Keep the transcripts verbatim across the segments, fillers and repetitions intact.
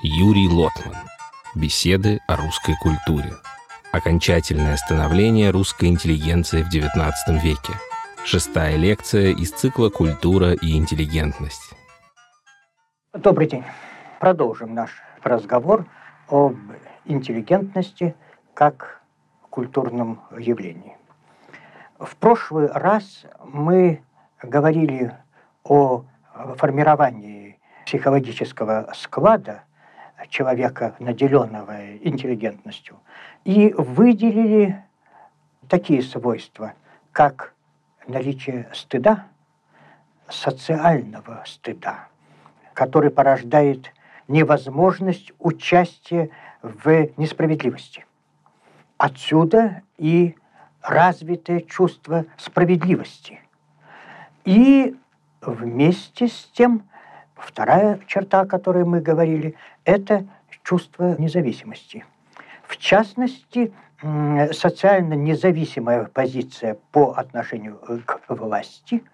Юрий Лотман. Беседы о русской культуре. Окончательное становление русской интеллигенции в девятнадцатом веке. Шестая лекция из цикла «Культура и интеллигентность». Добрый день. Продолжим наш разговор об интеллигентности как культурном явлении. В прошлый раз мы говорили о формировании психологического склада человека, наделенного интеллигентностью, и выделили такие свойства, как наличие стыда, социального стыда, который порождает невозможность участия в несправедливости. Отсюда и развитое чувство справедливости. И вместе с тем, вторая черта, о которой мы говорили, это чувство независимости. В частности, социально независимая позиция по отношению к власти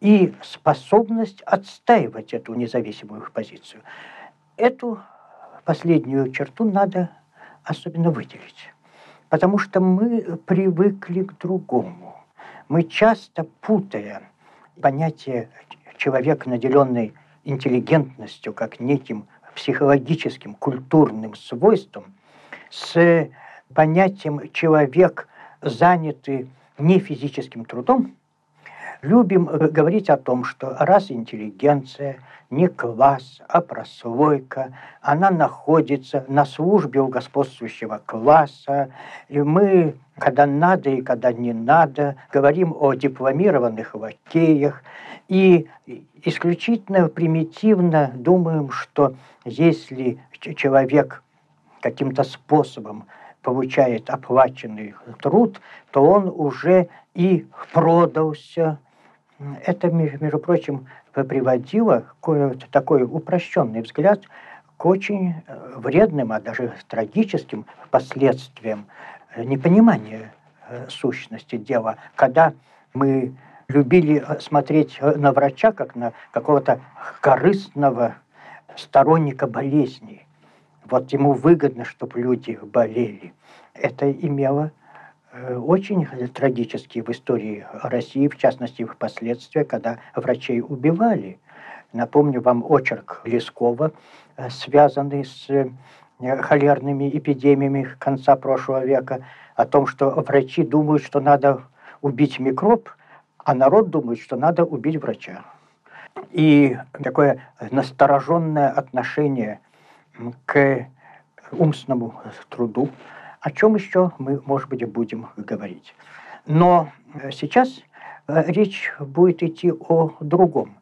и способность отстаивать эту независимую позицию. Эту последнюю черту надо особенно выделить, потому что мы привыкли к другому. Мы часто, путая понятие «человек, наделенный интеллигентностью» как неким психологическим, культурным свойством, с понятием «человек, занятый не физическим трудом», любим говорить о том, что раз интеллигенция, не класс, а прослойка, она находится на службе у господствующего класса, и мы, когда надо и когда не надо, говорим о дипломированных лакеях, и исключительно примитивно думаем, что если человек каким-то способом получает оплаченный труд, то он уже и продался. Это, между прочим, приводило такой упрощенный взгляд к очень вредным, а даже трагическим последствиям непонимания сущности дела, когда мы любили смотреть на врача как на какого-то корыстного сторонника болезни. Вот ему выгодно, чтобы люди болели. Это имело очень трагические в истории России, в частности, в последствия, когда врачей убивали. Напомню вам очерк Лескова, связанный с холерными эпидемиями конца прошлого века, о том, что врачи думают, что надо убить микроб, а народ думает, что надо убить врача. И такое настороженное отношение к умственному труду, о чем еще мы, может быть, будем говорить. Но сейчас речь будет идти о другом.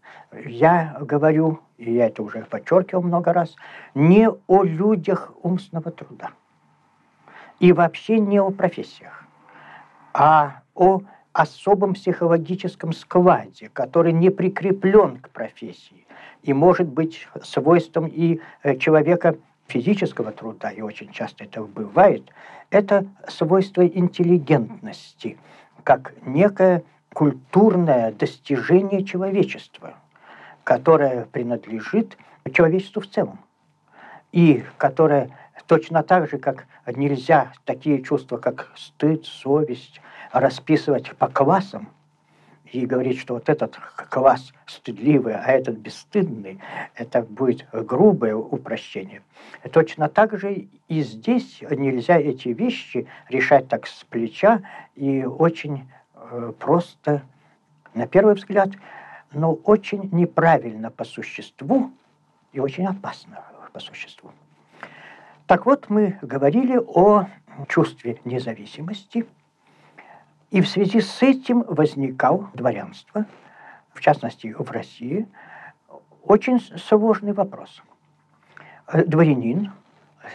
Я говорю, и я это уже подчеркивал много раз, не о людях умственного труда и вообще не о профессиях, а о особом психологическом складе, который не прикреплен к профессии и может быть свойством и человека физического труда, и очень часто это бывает, это свойство интеллигентности, как некое культурное достижение человечества, которое принадлежит человечеству в целом, и которое точно так же, как нельзя такие чувства, как стыд, совесть, расписывать по классам и говорить, что вот этот класс стыдливый, а этот бесстыдный, это будет грубое упрощение. Точно так же и здесь нельзя эти вещи решать так с плеча и очень э, просто, на первый взгляд, но очень неправильно по существу и очень опасно по существу. Так вот, мы говорили о чувстве независимости, и в связи с этим возникало дворянство, в частности, в России, очень сложный вопрос. Дворянин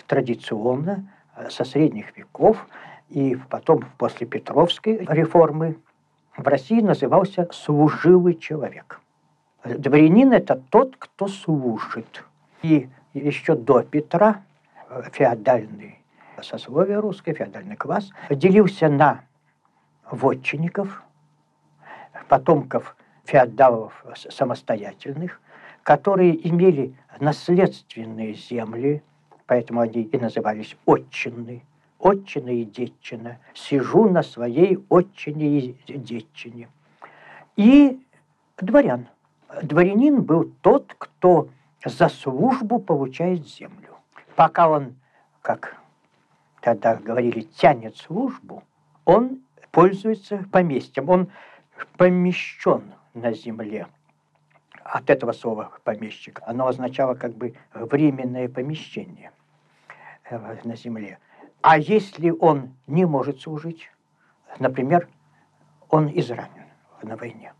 традиционно со средних веков и потом после Петровской реформы в России назывался служилый человек. Дворянин – это тот, кто служит. И еще до Петра феодальный сословие русское, феодальный класс, делился на вотчинников, потомков феодалов самостоятельных, которые имели наследственные земли, поэтому они и назывались отчины, отчина и детчина. Сижу на своей отчине и детчине. И дворян. Дворянин был тот, кто за службу получает землю. Пока он, как тогда говорили, тянет службу, он пользуется поместьем, он помещен на земле. От этого слова «помещик» оно означало как бы временное помещение на земле. А если он не может служить, например, он изранен на войне,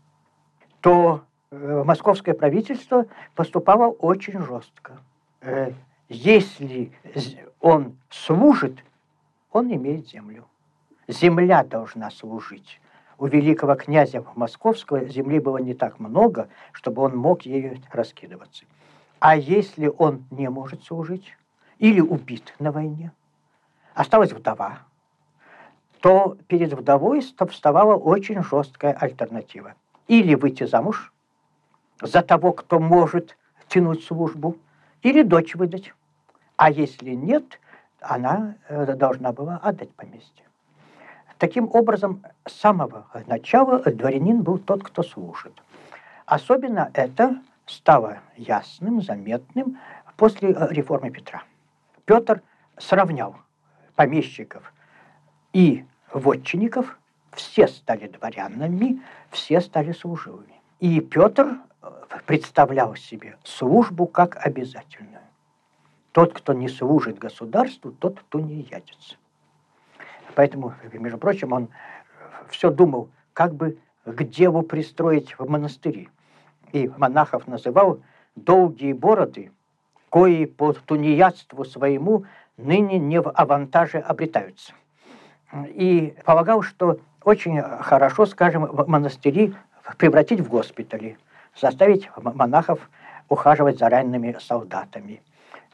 то московское правительство поступало очень жестко. Если он служит, он имеет землю. Земля должна служить. У великого князя Московского земли было не так много, чтобы он мог ею раскидываться. А если он не может служить или убит на войне, осталась вдова, то перед вдовой вставала очень жесткая альтернатива. Или выйти замуж за того, кто может тянуть службу, или дочь выдать. А если нет, она должна была отдать поместье. Таким образом, с самого начала дворянин был тот, кто служит. Особенно это стало ясным, заметным после реформы Петра. Петр сравнял помещиков и вотчинников, все стали дворянами, все стали служилыми. И Петр представлял себе службу как обязательную. Тот, кто не служит государству, тот тунеядец. Поэтому, между прочим, он все думал, как бы к деву пристроить в монастыри. И монахов называл «долгие бороды, кои по тунеядству своему ныне не в авантаже обретаются». И полагал, что очень хорошо, скажем, монастыри превратить в госпитали, заставить монахов ухаживать за ранеными солдатами.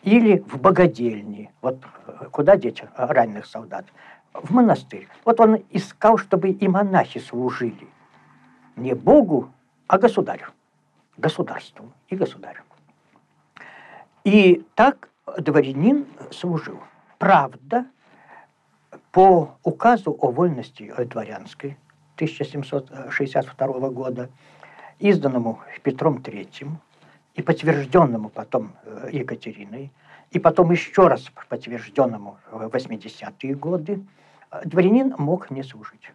Или в богадельни, вот куда деть раненых солдат? В монастырь. Вот он искал, чтобы и монахи служили не Богу, а государю, государству и государю. И так дворянин служил. Правда, по указу о вольности дворянской тысяча семьсот шестьдесят второго года, изданному Петром третьим и подтвержденному потом Екатериной, и потом еще раз подтвержденному в восьмидесятые годы, дворянин мог не служить.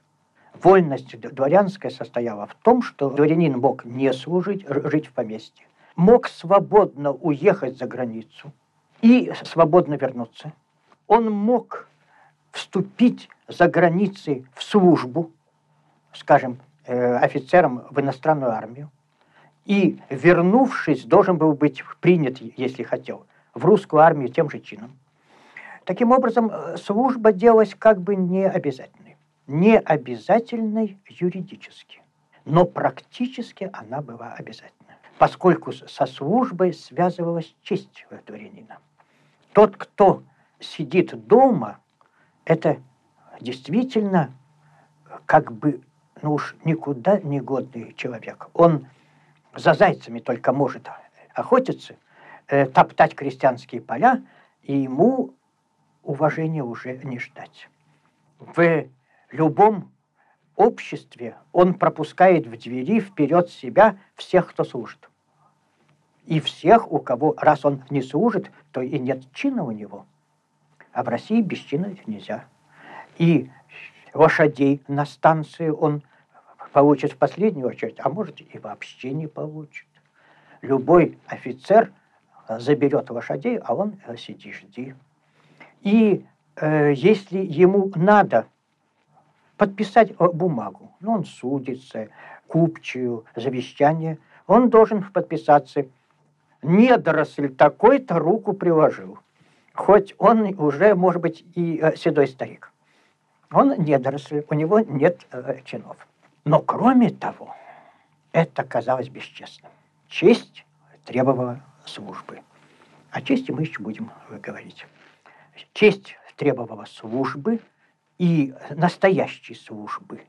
Вольность дворянская состояла в том, что дворянин мог не служить, жить в поместье, мог свободно уехать за границу и свободно вернуться. Он мог вступить за границей в службу, скажем, офицером в иностранную армию, и, вернувшись, должен был быть принят, если хотел, в русскую армию тем же чином. Таким образом, служба делалась как бы необязательной. Необязательной юридически, но практически она была обязательна, поскольку со службой связывалась честь дворянина. Тот, кто сидит дома, это действительно как бы, ну уж никуда не годный человек. Он за зайцами только может охотиться, топтать крестьянские поля, и ему уважения уже не ждать. В любом обществе он пропускает в двери вперед себя всех, кто служит. И всех, у кого, раз он не служит, то и нет чина у него. А в России без чина нельзя. И лошадей на станции он получит в последнюю очередь, а может и вообще не получит. Любой офицер заберет лошадей, а он сиди, жди. И э, если ему надо подписать бумагу, ну, он судится, купчую, завещание, он должен подписаться. Недоросль такой-то руку приложил, хоть он уже, может быть, и э, седой старик. Он недоросль, у него нет э, чинов. Но кроме того, это казалось бесчестным. Честь требовала службы. О чести мы еще будем говорить. Честь требовала службы и настоящей службы.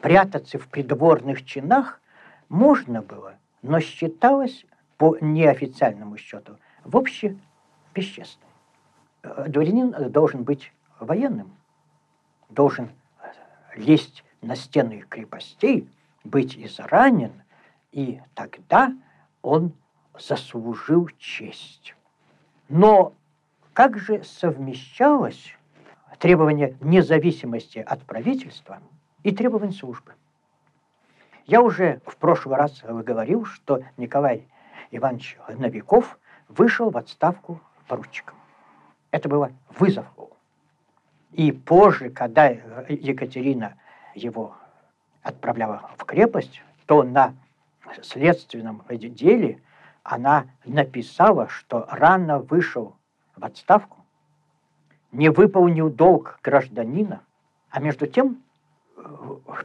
Прятаться в придворных чинах можно было, но считалось, по неофициальному счету, вообще бесчестным. Дворянин должен быть военным, должен лезть на стены крепостей, быть изранен, и тогда он заслужил честь. Но как же совмещалось требование независимости от правительства и требование службы? Я уже в прошлый раз говорил, что Николай Иванович Новиков вышел в отставку поручиком. Это был вызов. И позже, когда Екатерина его отправляла в крепость, то на следственном деле она написала, что рано вышел в отставку, не выполнил долг гражданина, а между тем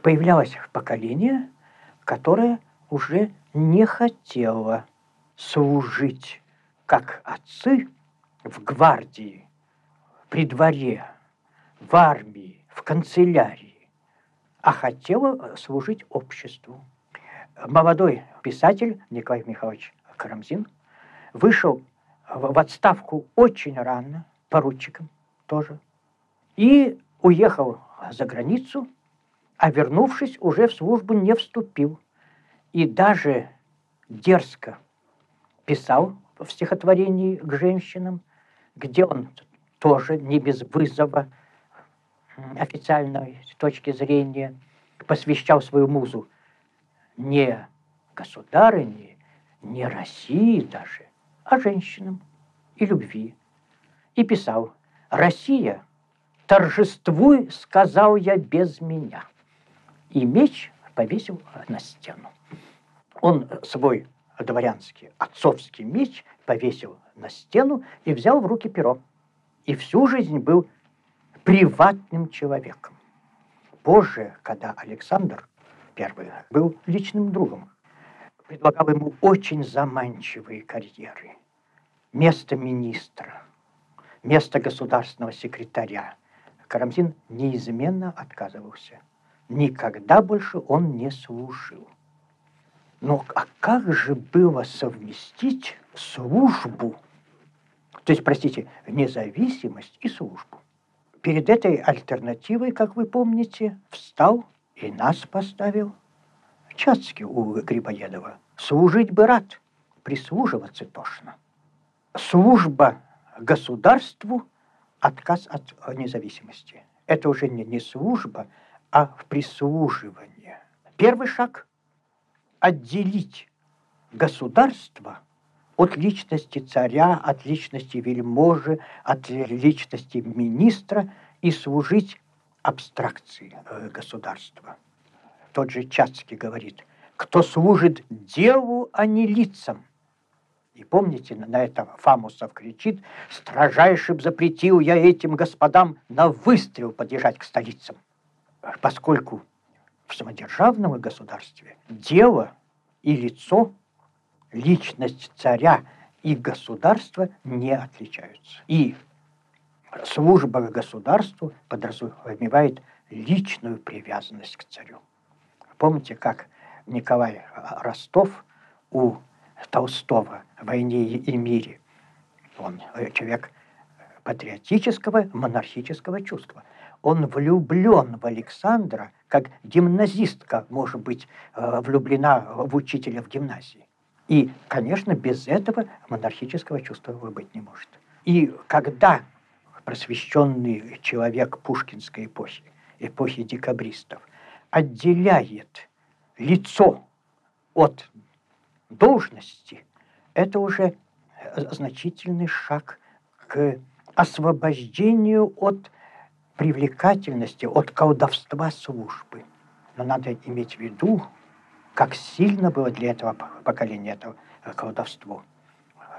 появлялось поколение, которое уже не хотело служить, как отцы, в гвардии, при дворе, в армии, в канцелярии, а хотело служить обществу. Молодой писатель Николай Михайлович Карамзин вышел в отставку очень рано, поручиком тоже, и уехал за границу, а вернувшись, уже в службу не вступил. И даже дерзко писал в стихотворении к женщинам, где он тоже не без вызова официальной точки зрения посвящал свою музу не государыне, не России даже, а женщинам и любви. И писал: «Россия, торжествуй, сказал я, без меня». И меч повесил на стену. Он свой дворянский, отцовский меч повесил на стену и взял в руки перо. И всю жизнь был приватным человеком. Позже, когда Александр Первый был личным другом, предлагал ему очень заманчивые карьеры. Место министра, место государственного секретаря. Карамзин неизменно отказывался. Никогда больше он не служил. Но а как же было совместить службу, то есть, простите, независимость и службу? Перед этой альтернативой, как вы помните, встал и нас поставил Чацкий у Грибоедова. Служить бы рад, прислуживаться тошно. Служба государству, отказ от независимости. Это уже не, не служба, а прислуживание. Первый шаг — отделить государство от личности царя, от личности вельможи, от личности министра и служить абстракции государства. Тот же Чацкий говорит: кто служит делу, а не лицам. И помните, на это Фамусов кричит: строжайше запретил я этим господам на выстрел подъезжать к столицам. Поскольку в самодержавном государстве дело и лицо, личность царя и государства не отличаются. И служба государству подразумевает личную привязанность к царю. Помните, как Николай Ростов у Толстого в «Войне и мире», он человек патриотического, монархического чувства. Он влюблен в Александра, как гимназистка может быть влюблена в учителя в гимназии. И, конечно, без этого монархического чувства быть не может. И когда просвещенный человек пушкинской эпохи, эпохи декабристов, отделяет лицо от должности, это уже значительный шаг к освобождению от привлекательности, от колдовства службы. Но надо иметь в виду, как сильно было для этого поколения этого колдовство.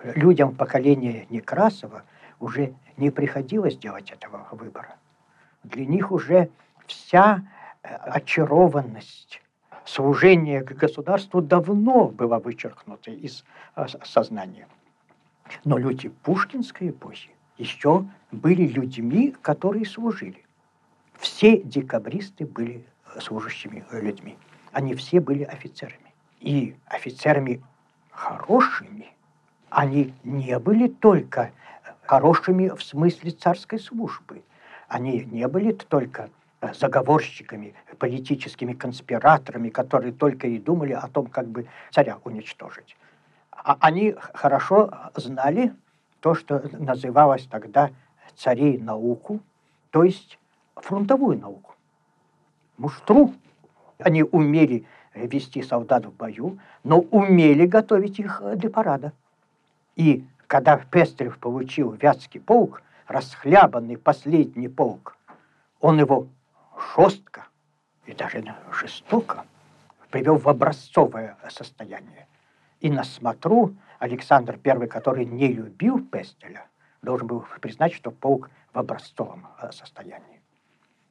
Людям поколения Некрасова уже не приходилось делать этого выбора. Для них уже вся очарованность служения государству давно была вычеркнута из сознания. Но люди пушкинской эпохи еще были людьми, которые служили. Все декабристы были служащими людьми. Они все были офицерами. и офицерами хорошими, они не были только хорошими в смысле царской службы. Они не были только заговорщиками, политическими конспираторами, которые только и думали о том, как бы царя уничтожить. Они хорошо знали то, что называлось тогда царей науку, то есть фронтовую науку, муштру. Они умели вести солдат в бою, но умели готовить их для парада. И когда Пестель получил Вятский полк, расхлябанный последний полк, он его жестко и даже жестоко привел в образцовое состояние. И на смотру Александр Первый, который не любил Пестеля, должен был признать, что полк в образцовом состоянии.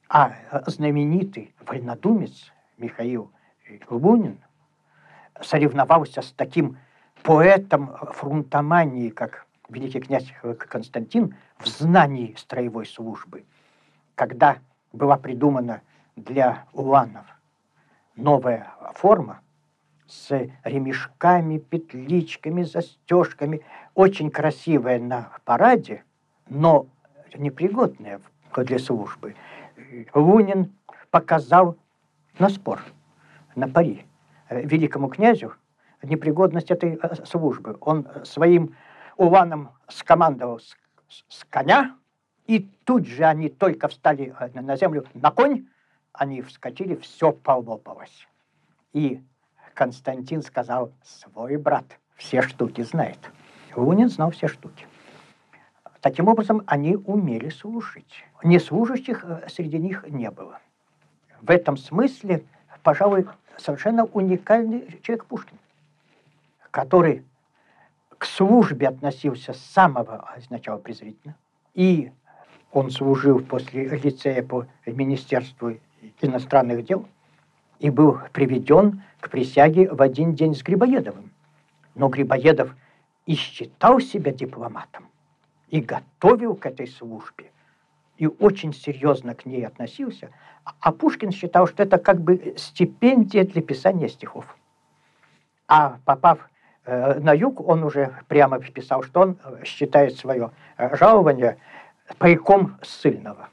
А знаменитый вольнодумец Михаил Лунин соревновался с таким поэтом фронтомании, как великий князь Константин, в знании строевой службы. Когда была придумана для уланов новая форма с ремешками, петличками, застежками, очень красивая на параде, но непригодная для службы, Лунин показал на спор, на пари великому князю непригодность этой службы. Он своим уланом скомандовал с коня, и тут же они только встали на землю на конь, они вскочили, все полопалось. И Константин сказал: свой брат все штуки знает. Лунин знал все штуки. Таким образом, они умели служить. Неслужащих среди них не было. В этом смысле, пожалуй, совершенно уникальный человек Пушкин, который к службе относился с самого начала презрительно. И он служил после лицея по Министерству иностранных дел и был приведен к присяге в один день с Грибоедовым. Но Грибоедов и считал себя дипломатом, и готовил к этой службе, и очень серьезно к ней относился. А Пушкин считал, что это как бы стипендия для писания стихов. А попав э, на юг, он уже прямо писал, что он считает свое жалование пайком ссыльного.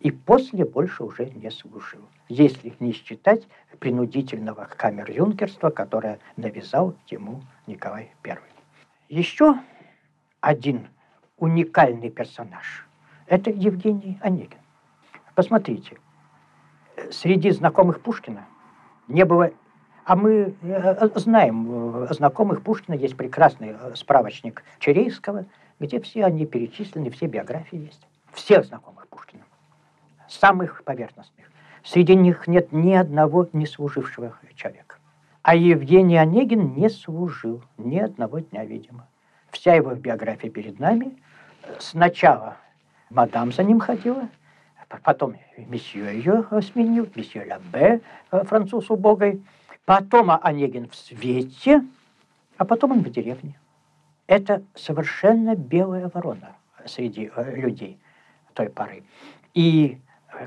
И после больше уже не служил, если не считать принудительного камер-юнкерства, которое навязал ему Николай Первый. Еще один уникальный персонаж – это Евгений Онегин. Посмотрите, среди знакомых Пушкина не было... А мы знаем, знакомых Пушкина есть прекрасный справочник Черейского, где все они перечислены, все биографии есть. Всех знакомых Пушкина, самых поверхностных. Среди них нет ни одного не служившего человека. А Евгений Онегин не служил ни одного дня, видимо. Вся его биография перед нами. Сначала мадам за ним ходила, потом месье ее сменил, месье Лабе, француз убогой. Потом Онегин в свете, а потом он в деревне. Это совершенно белая ворона среди людей той поры. И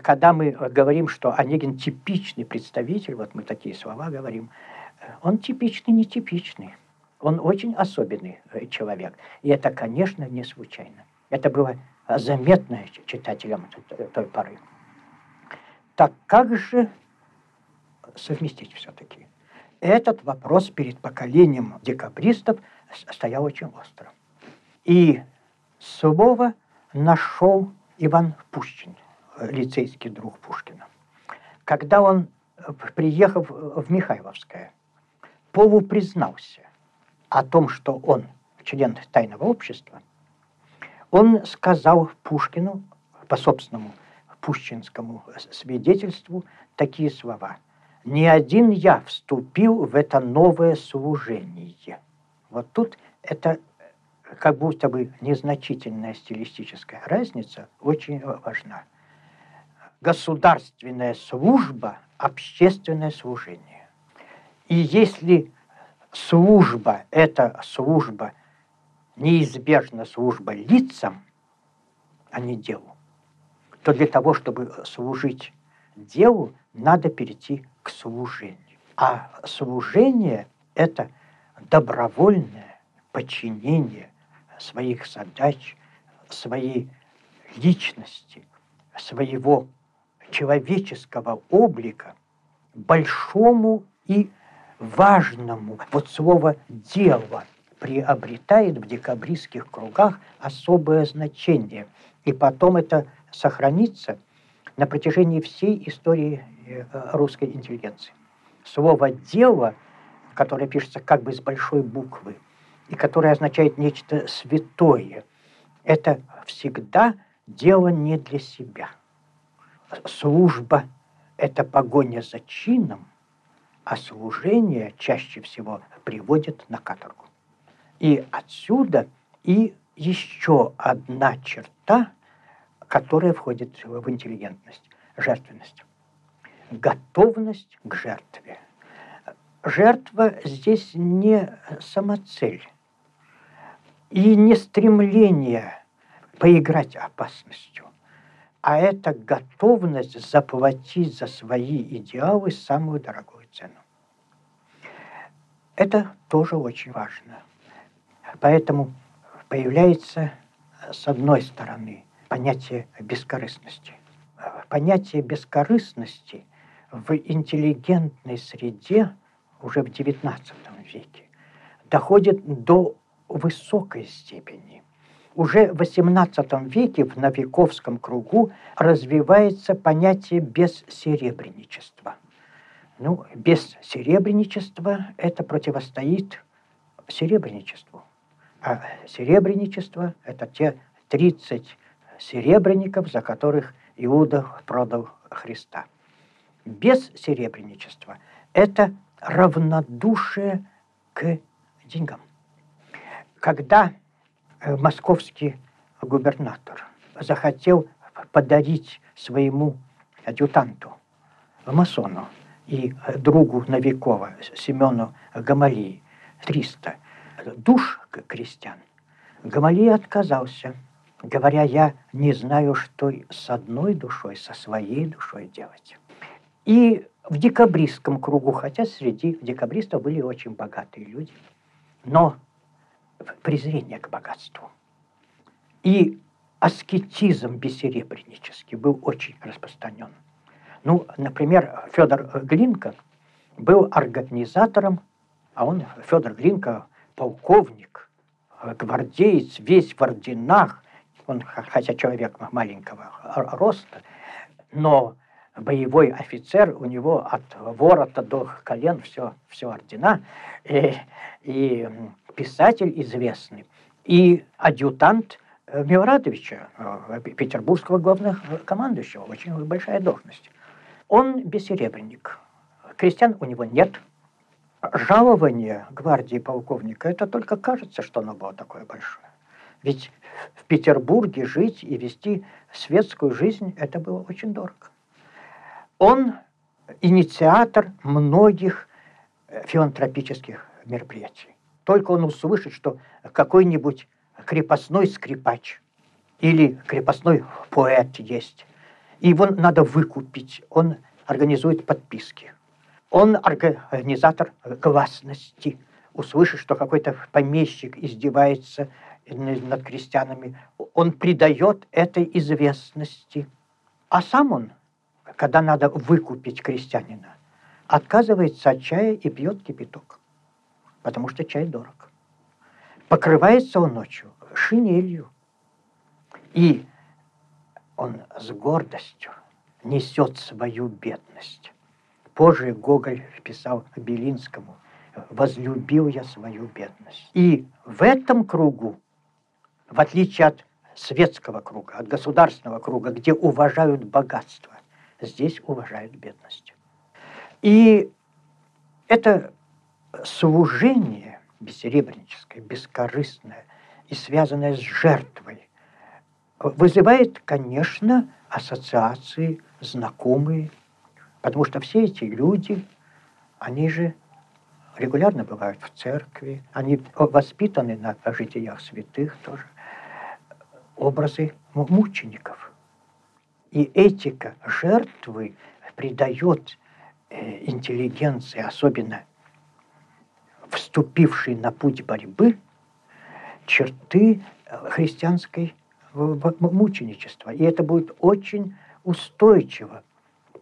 когда мы говорим, что Онегин типичный представитель, вот мы такие слова говорим, он типичный, нетипичный. Он очень особенный человек. И это, конечно, не случайно. Это было заметно читателям той поры. Так как же совместить все-таки? Этот вопрос перед поколением декабристов стоял очень остро. И слово нашел Иван Пущин, лицейский друг Пушкина. Когда он, приехав в Михайловское, полупризнался о том, что он член тайного общества, он сказал Пушкину, по собственному пущинскому свидетельству, такие слова: «Не один я вступил в это новое служение». Вот тут это как будто бы незначительная стилистическая разница очень важна. Государственная служба, общественное служение. И если служба – это служба, неизбежно служба лицам, а не делу, то для того, чтобы служить делу, надо перейти к служению. А служение это добровольное подчинение своих задач, своей личности, своего человеческого облика большому и важному. Вот слово «дело» приобретает в декабристских кругах особое значение. И потом это сохранится на протяжении всей истории русской интеллигенции. Слово «дело», которое пишется как бы с большой буквы, и которое означает нечто святое, это всегда дело не для себя. Служба – это погоня за чином, а служение чаще всего приводит на каторгу. И отсюда и еще одна черта, которая входит в интеллигентность – жертвенность. Готовность к жертве. Жертва здесь не самоцель и не стремление поиграть опасностью, а это готовность заплатить за свои идеалы самую дорогую цену. Это тоже очень важно. Поэтому появляется, с одной стороны, понятие бескорыстности. Понятие бескорыстности в интеллигентной среде уже в девятнадцатом веке доходит до высокой степени. Уже в восемнадцатом веке в новиковском кругу развивается понятие бессеребренничества. Ну, бессеребренничество – это противостоит серебренничеству. А серебренничество – это те тридцать серебряников, за которых Иуда продал Христа. Бессеребренничество – это равнодушие к деньгам. Когда московский губернатор захотел подарить своему адъютанту, масону и другу Новикова, Семену Гамали, триста душ крестьян, Гамали отказался, говоря: я не знаю, что с одной душой, со своей душой делать. И в декабристском кругу, хотя среди декабристов были очень богатые люди, но презрение к богатству и аскетизм бессеребреннический был очень распространен. Ну, например, Фёдор Глинка был организатором, а он, Фёдор Глинка, полковник, гвардеец, весь в орденах, он, хотя человек маленького роста, но боевой офицер, у него от ворота до колен все, все ордена, и, и писатель известный, и адъютант Милорадовича, петербургского главнокомандующего, очень большая должность. Он бессеребренник, крестьян у него нет. Жалование гвардии полковника – это только кажется, что оно было такое большое. Ведь в Петербурге жить и вести светскую жизнь – это было очень дорого. Он инициатор многих филантропических мероприятий. Только он услышит, что какой-нибудь крепостной скрипач или крепостной поэт есть, и его надо выкупить, он организует подписки. Он организатор гласности. Услышит, что какой-то помещик издевается над крестьянами, он придает этой известности. А сам он, когда надо выкупить крестьянина, отказывается от чая и пьет кипяток, потому что чай дорог. Покрывается он ночью шинелью, и он с гордостью несет свою бедность. Позже Гоголь писал Белинскому: «Возлюбил я свою бедность». И в этом кругу, в отличие от светского круга, от государственного круга, где уважают богатство, здесь уважают бедность. И это служение бессеребренническое, бескорыстное и связанное с жертвой вызывает, конечно, ассоциации, знакомые, потому что все эти люди, они же регулярно бывают в церкви, они воспитаны на житиях святых тоже, образы мучеников. И этика жертвы придает интеллигенции, особенно вступивший на путь борьбы черты христианской мученичества. И это будет очень устойчиво.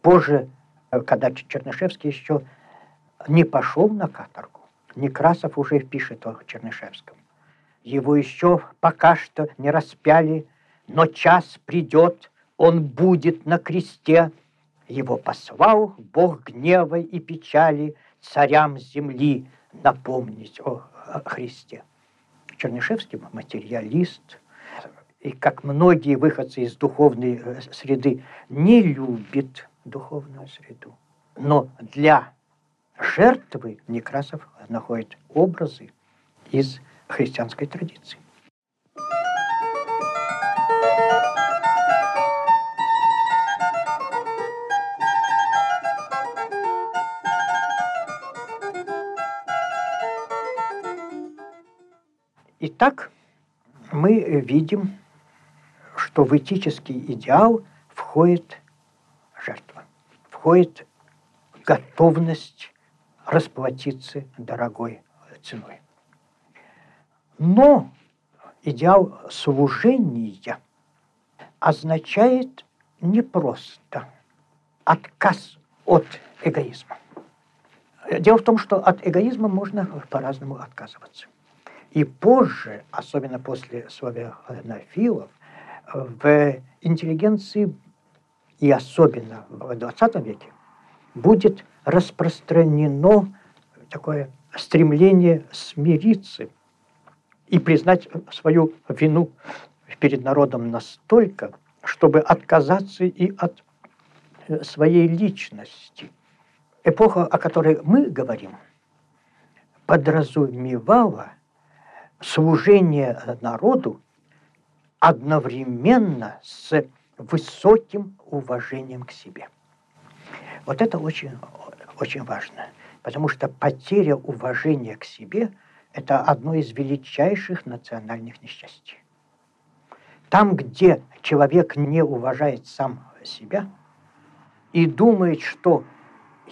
Позже, когда Чернышевский еще не пошел на каторгу, Некрасов уже пишет о Чернышевском. Его еще пока что не распяли, но час придет, он будет на кресте. Его послал Бог гнева и печали царям земли напомнить о Христе. Чернышевский материалист, и, как многие выходцы из духовной среды, не любит духовную среду. Но для жертвы Некрасов находит образы из христианской традиции. Итак, мы видим, что в этический идеал входит жертва, входит готовность расплатиться дорогой ценой. Но идеал служения означает не просто отказ от эгоизма. Дело в том, что от эгоизма можно по-разному отказываться. И позже, особенно после славянофилов, в интеллигенции, и особенно в двадцатом веке, будет распространено такое стремление смириться и признать свою вину перед народом настолько, чтобы отказаться и от своей личности. Эпоха, о которой мы говорим, подразумевала служение народу одновременно с высоким уважением к себе. Вот это очень, очень важно, потому что потеря уважения к себе – это одно из величайших национальных несчастий. Там, где человек не уважает сам себя и думает, что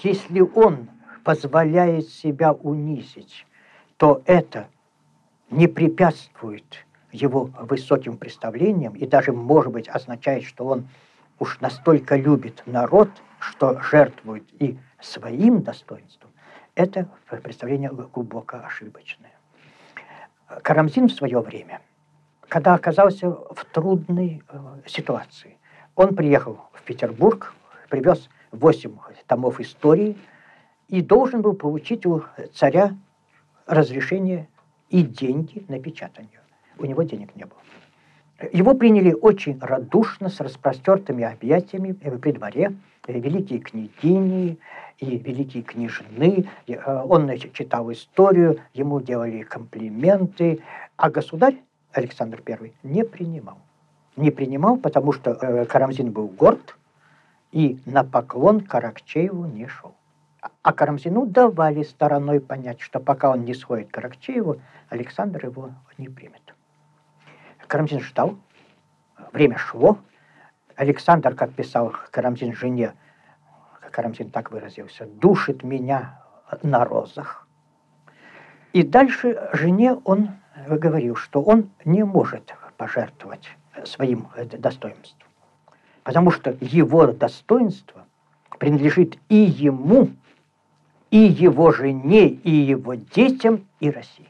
если он позволяет себя унизить, то это не препятствует его высоким представлениям и даже, может быть, означает, что он уж настолько любит народ, что жертвует и своим достоинством, это представление глубоко ошибочное. Карамзин в свое время, когда оказался в трудной ситуации, он приехал в Петербург, привез восемь томов истории и должен был получить у царя разрешение и деньги на печатание. У него денег не было. Его приняли очень радушно, с распростертыми объятиями при дворе, великие княгини и великие княжны. Он читал историю, ему делали комплименты, а государь Александр Первый не принимал. Не принимал, потому что Карамзин был горд и на поклон к Аракчееву не шел. А Карамзину давали стороной понять, что пока он не сходит к Аракчееву, Александр его не примет. Карамзин ждал, время шло. Александр, как писал Карамзин жене, Карамзин так выразился, душит меня на розах. И дальше жене он говорил, что он не может пожертвовать своим достоинством, потому что его достоинство принадлежит и ему, и его жене, и его детям, и России.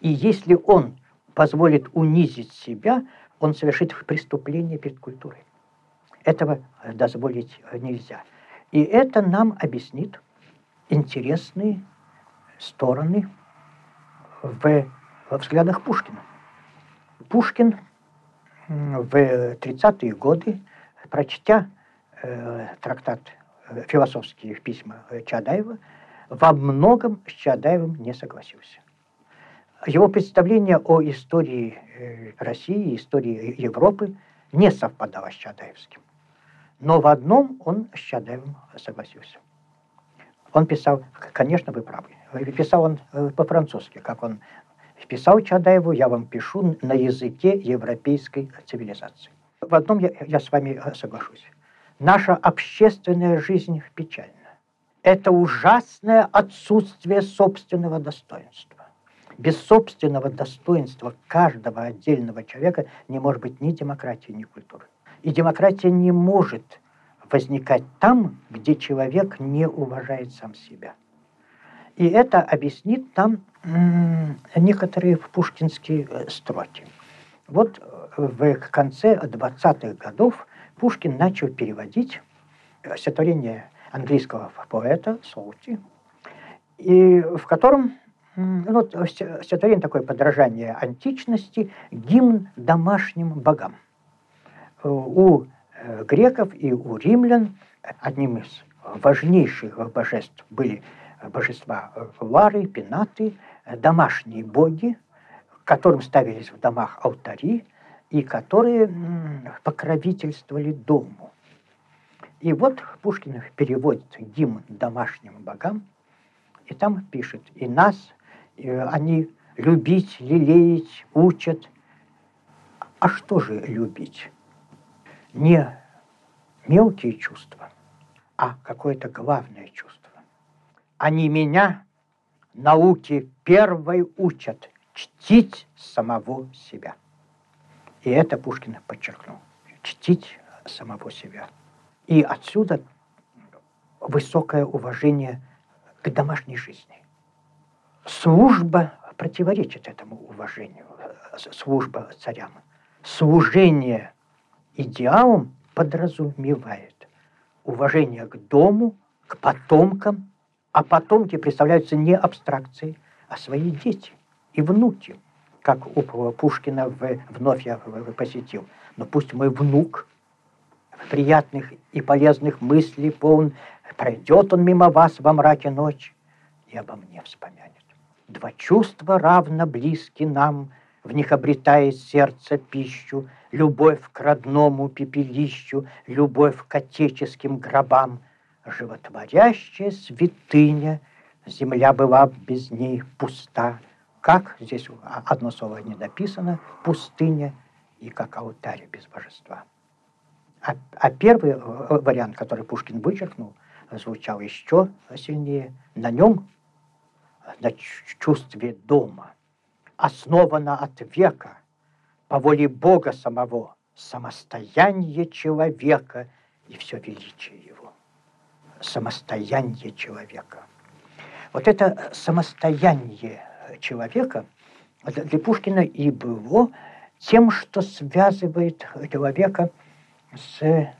И если он позволит унизить себя, он совершит преступление перед культурой. Этого дозволить нельзя. И это нам объяснит интересные стороны в, во взглядах Пушкина. Пушкин в тридцатые годы, прочтя э, трактат э, «Философские письма Чадаева», во многом с Чадаевым не согласился. Его представление о истории России, истории Европы не совпадало с Чадаевским. Но в одном он с Чадаевым согласился. Он писал, конечно, вы правы. Писал он по-французски, как он писал Чадаеву, я вам пишу на языке европейской цивилизации. В одном я, я с вами соглашусь. Наша общественная жизнь печальна. это ужасное отсутствие собственного достоинства. Без собственного достоинства каждого отдельного человека не может быть ни демократии, ни культуры. И демократия не может возникать там, где человек не уважает сам себя. И это объяснит там некоторые пушкинские строки. Вот в конце двадцатых годов Пушкин начал переводить стихотворение английского поэта Соути, и в котором ну, стихотворение такое подражание античности, гимн домашним богам. У греков и у римлян одним из важнейших божеств были божества Лары, Пенаты, домашние боги, которым ставились в домах алтари и которые покровительствовали дому. И вот Пушкин переводит гимн домашним богам, и там пишет: «И нас они любить, лелеять учат». А что же любить? Не мелкие чувства, а какое-то главное чувство. Они меня науки первой учат чтить самого себя. И это Пушкин подчеркнул. Чтить самого себя. И отсюда высокое уважение к домашней жизни. Служба противоречит этому уважению. Служба царям. Служение идеалом подразумевает уважение к дому, к потомкам, а потомки представляются не абстракцией, а свои дети и внуки, как у Пушкина в, вновь я посетил. Но пусть мой внук приятных и полезных мыслей полн, пройдет он мимо вас во мраке ночи и обо мне вспомянет. Два чувства равно близки нам, в них обретает сердце пищу, любовь к родному пепелищу, любовь к отеческим гробам. Животворящая святыня, земля была без ней пуста. Как, здесь одно слово не дописано, пустыня и как алтарь без божества. А, а первый вариант, который Пушкин вычеркнул, звучал еще сильнее. На нем, на чувстве дома, основано от века, по воле Бога самого, самостояние человека и все величие его. Самостояние человека. Вот это самостояние человека для Пушкина и было тем, что связывает человека с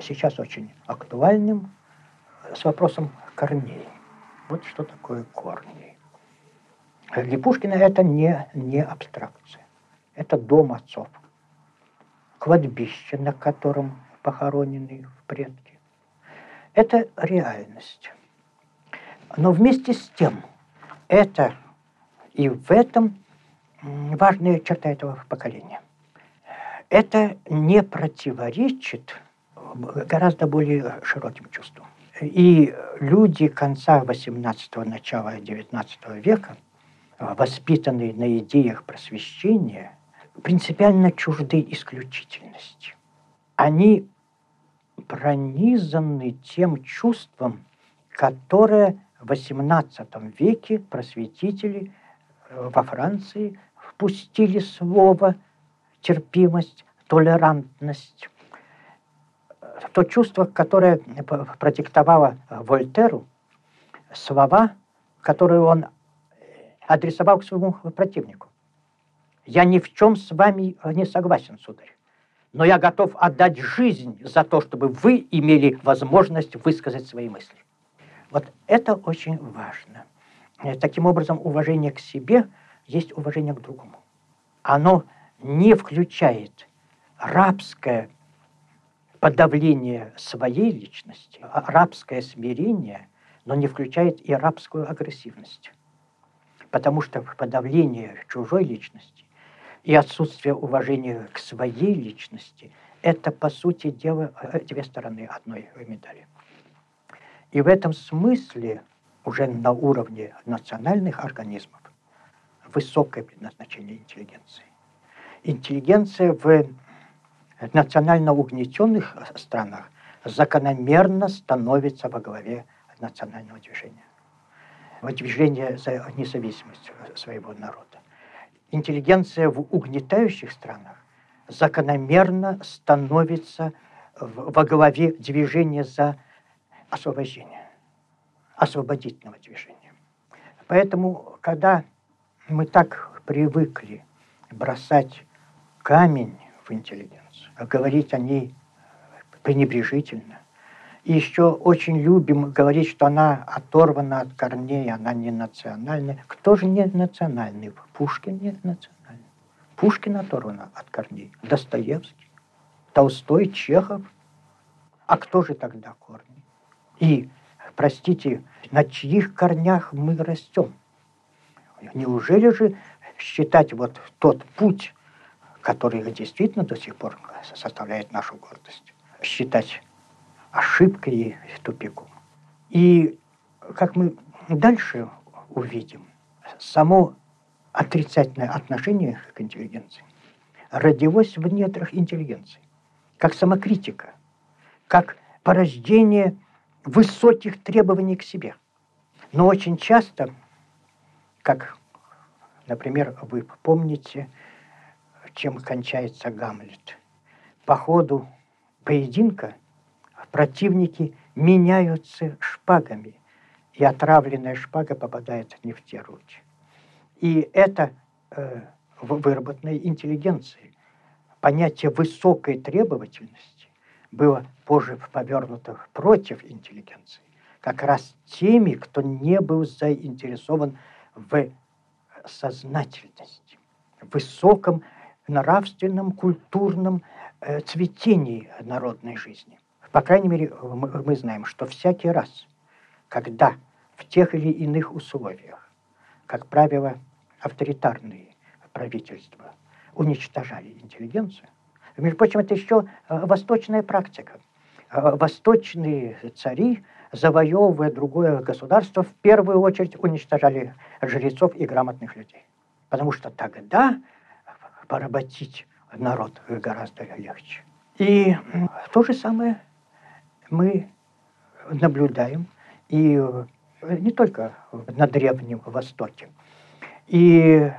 сейчас очень актуальным, с вопросом корней. Вот что такое корни. Для Пушкина это не, не абстракция. Это дом отцов, кладбище, на котором похоронены предки. Это реальность. Но вместе с тем, это и в этом важная черта этого поколения. Это не противоречит гораздо более широким чувствам. И люди конца восемнадцатого, начала девятнадцатого века, воспитанные на идеях просвещения, принципиально чужды исключительности. Они пронизаны тем чувством, которое в восемнадцатом веке просветители во Франции впустили слово терпимость, толерантность. То чувство, которое продиктовало Вольтеру слова, которые он адресовал к своему противнику. «Я ни в чем с вами не согласен, сударь, но я готов отдать жизнь за то, чтобы вы имели возможность высказать свои мысли». Вот это очень важно. Таким образом, уважение к себе есть уважение к другому. Оно не включает рабское подавление своей личности, рабское смирение, но не включает и рабскую агрессивность. Потому что подавление чужой личности и отсутствие уважения к своей личности – это, по сути дела, две стороны одной медали. И в этом смысле уже на уровне национальных организмов высокое предназначение интеллигенции. Интеллигенция в национально угнетенных странах закономерно становится во главе национального движения, движения за независимость своего народа. Интеллигенция в угнетающих странах закономерно становится во главе движения за освобождение, освободительного движения. Поэтому, когда мы так привыкли бросать камень в интеллигенцию, говорить о ней пренебрежительно, и еще очень любим говорить, что она оторвана от корней, она не национальная. Кто же не национальный? Пушкин не национальный. Пушкин оторван от корней. Достоевский, Толстой, Чехов. А кто же тогда корни? И, простите, на чьих корнях мы растем? Неужели же считать вот тот путь, который действительно до сих пор составляет нашу гордость, считать ошибкой и тупиком. И, как мы дальше увидим, само отрицательное отношение к интеллигенции родилось в недрах интеллигенции, как самокритика, как порождение высоких требований к себе. Но очень часто, как, например, вы помните, чем кончается Гамлет, по ходу поединка противники меняются шпагами, и отравленная шпага попадает не в те руки. И это э, выработанная интеллигенция. Понятие высокой требовательности было позже повернуто против интеллигенции, как раз теми, кто не был заинтересован в сознательности, в высоком нравственном, культурном э, цветении народной жизни. По крайней мере, мы знаем, что всякий раз, когда в тех или иных условиях, как правило, авторитарные правительства уничтожали интеллигенцию, между прочим, это еще восточная практика. Восточные цари, завоевывая другое государство, в первую очередь уничтожали жрецов и грамотных людей. Потому что тогда поработить народ гораздо легче. И то же самое мы наблюдаем и не только на Древнем Востоке. И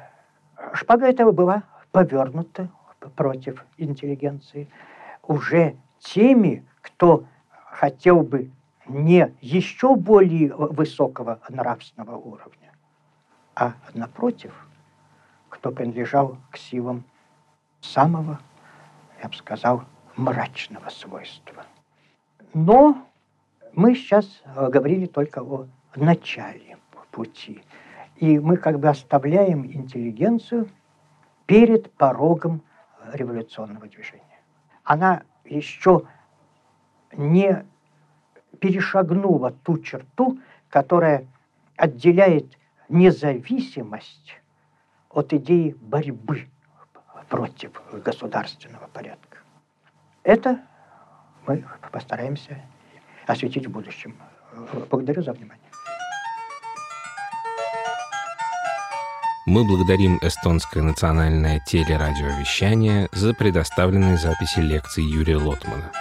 шпага этого была повернута против интеллигенции уже теми, кто хотел бы не еще более высокого нравственного уровня, а напротив, кто принадлежал к силам самого, я бы сказал, мрачного свойства. Но мы сейчас говорили только о начале пути. И мы как бы оставляем интеллигенцию перед порогом революционного движения. Она еще не перешагнула ту черту, которая отделяет независимость от идеи борьбы против государственного порядка. Это мы постараемся осветить в будущем. Благодарю за внимание. Мы благодарим эстонское национальное телерадиовещание за предоставленные записи лекций Юрия Лотмана.